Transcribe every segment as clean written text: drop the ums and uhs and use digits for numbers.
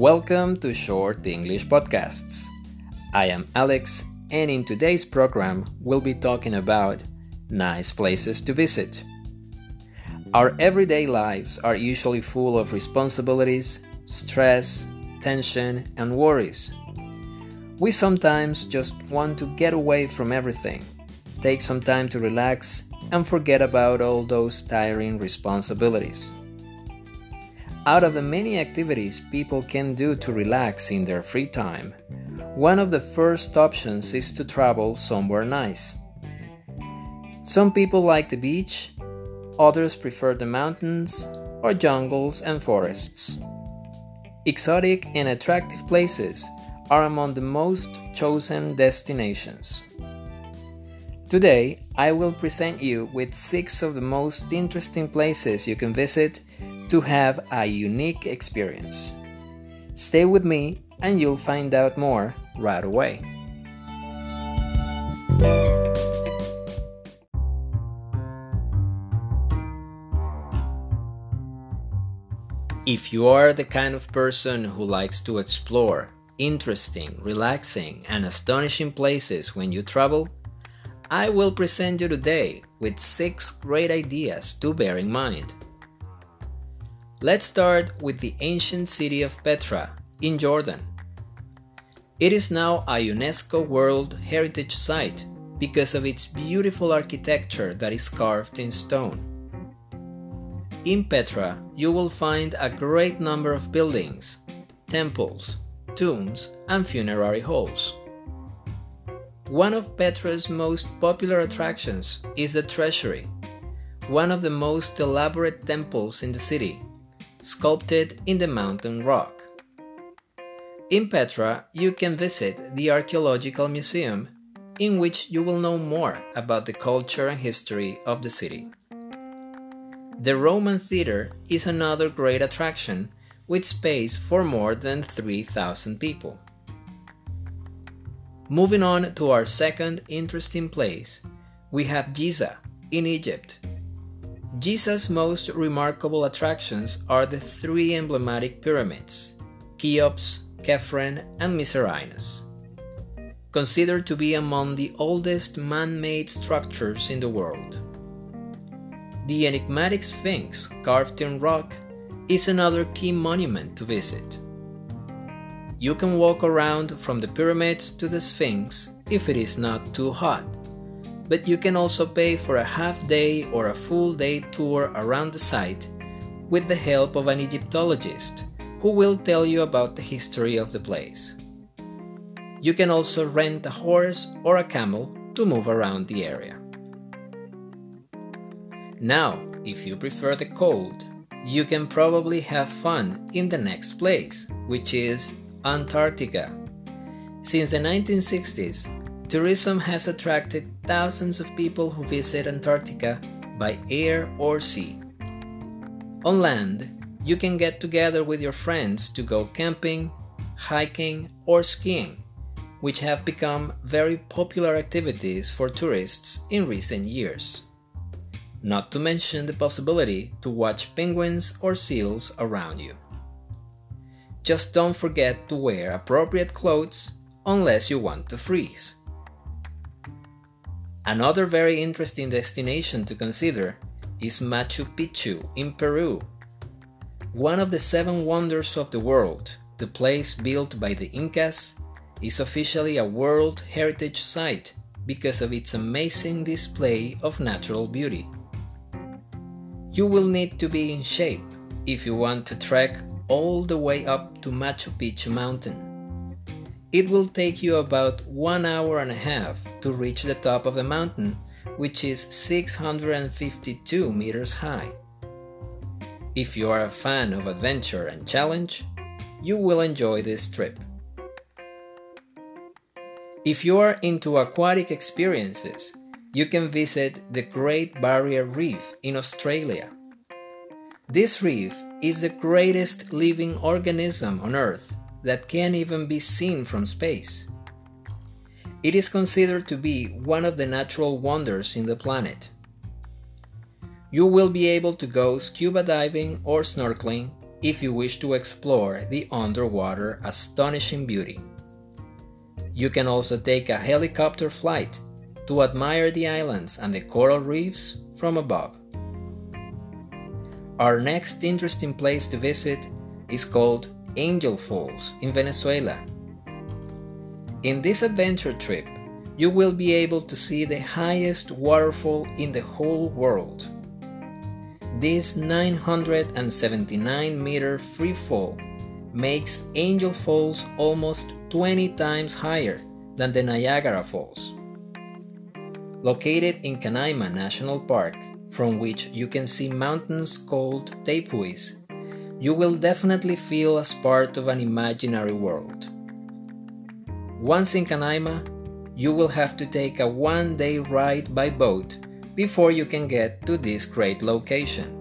Welcome to Short English Podcasts. I am Alex, and in today's program we'll be talking about nice places to visit. Our everyday lives are usually full of responsibilities, stress, tension, and worries. We sometimes just want to get away from everything, take some time to relax, and forget about all those tiring responsibilities. Out of the many activities people can do to relax in their free time, one of the first options is to travel somewhere nice. Some people like the beach, others prefer the mountains or jungles and forests. Exotic and attractive places are among the most chosen destinations. Today, I will present you with 6 of the most interesting places you can visit to have a unique experience. Stay with me and you'll find out more right away. If you are the kind of person who likes to explore interesting, relaxing, and astonishing places when you travel, I will present you today with 6 great ideas to bear in mind. Let's start with the ancient city of Petra in Jordan. It is now a UNESCO World Heritage Site because of its beautiful architecture that is carved in stone. In Petra, you will find a great number of buildings, temples, tombs, and funerary halls. One of Petra's most popular attractions is the Treasury, one of the most elaborate temples in the city, sculpted in the mountain rock. In Petra, you can visit the Archaeological Museum, in which you will know more about the culture and history of the city. The Roman theater is another great attraction, with space for more than 3,000 people. Moving on to our second interesting place, we have Giza in Egypt. Giza's most remarkable attractions are the 3 emblematic pyramids, Cheops, Khafre, and Mycerinus. Considered to be among the oldest man-made structures in the world. The enigmatic Sphinx, carved in rock, is another key monument to visit. You can walk around from the pyramids to the Sphinx if it is not too hot, but you can also pay for a half-day or a full-day tour around the site with the help of an Egyptologist who will tell you about the history of the place. You can also rent a horse or a camel to move around the area. Now, if you prefer the cold, you can probably have fun in the next place, which is Antarctica. Since the 1960s, tourism has attracted thousands of people who visit Antarctica by air or sea. On land, you can get together with your friends to go camping, hiking, or skiing, which have become very popular activities for tourists in recent years. Not to mention the possibility to watch penguins or seals around you. Just don't forget to wear appropriate clothes unless you want to freeze. Another very interesting destination to consider is Machu Picchu in Peru. One of the 7 wonders of the world, the place built by the Incas, is officially a World Heritage Site because of its amazing display of natural beauty. You will need to be in shape if you want to trek all the way up to Machu Picchu mountain. It will take you about 1.5 hours to reach the top of the mountain, which is 652 meters high. If you are a fan of adventure and challenge, you will enjoy this trip. If you are into aquatic experiences, you can visit the Great Barrier Reef in Australia. This reef is the greatest living organism on Earth that can even be seen from space. It is considered to be one of the natural wonders in the planet. You will be able to go scuba diving or snorkeling if you wish to explore the underwater astonishing beauty. You can also take a helicopter flight to admire the islands and the coral reefs from above. Our next interesting place to visit is called Angel Falls in Venezuela. In this adventure trip, you will be able to see the highest waterfall in the whole world. This 979-meter free fall makes Angel Falls almost 20 times higher than the Niagara Falls. Located in Canaima National Park, from which you can see mountains called tepuis, you will definitely feel as part of an imaginary world. Once in Canaima, you will have to take a one-day ride by boat before you can get to this great location.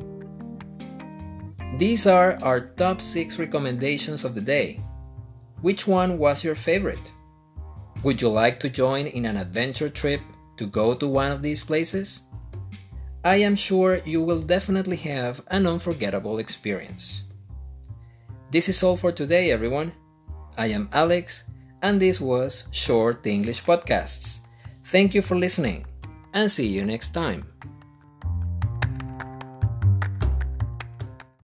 These are our top 6 recommendations of the day. Which one was your favorite? Would you like to join in an adventure trip to go to one of these places? I am sure you will definitely have an unforgettable experience. This is all for today, everyone. I am Alex, and this was Short English Podcasts. Thank you for listening, and see you next time.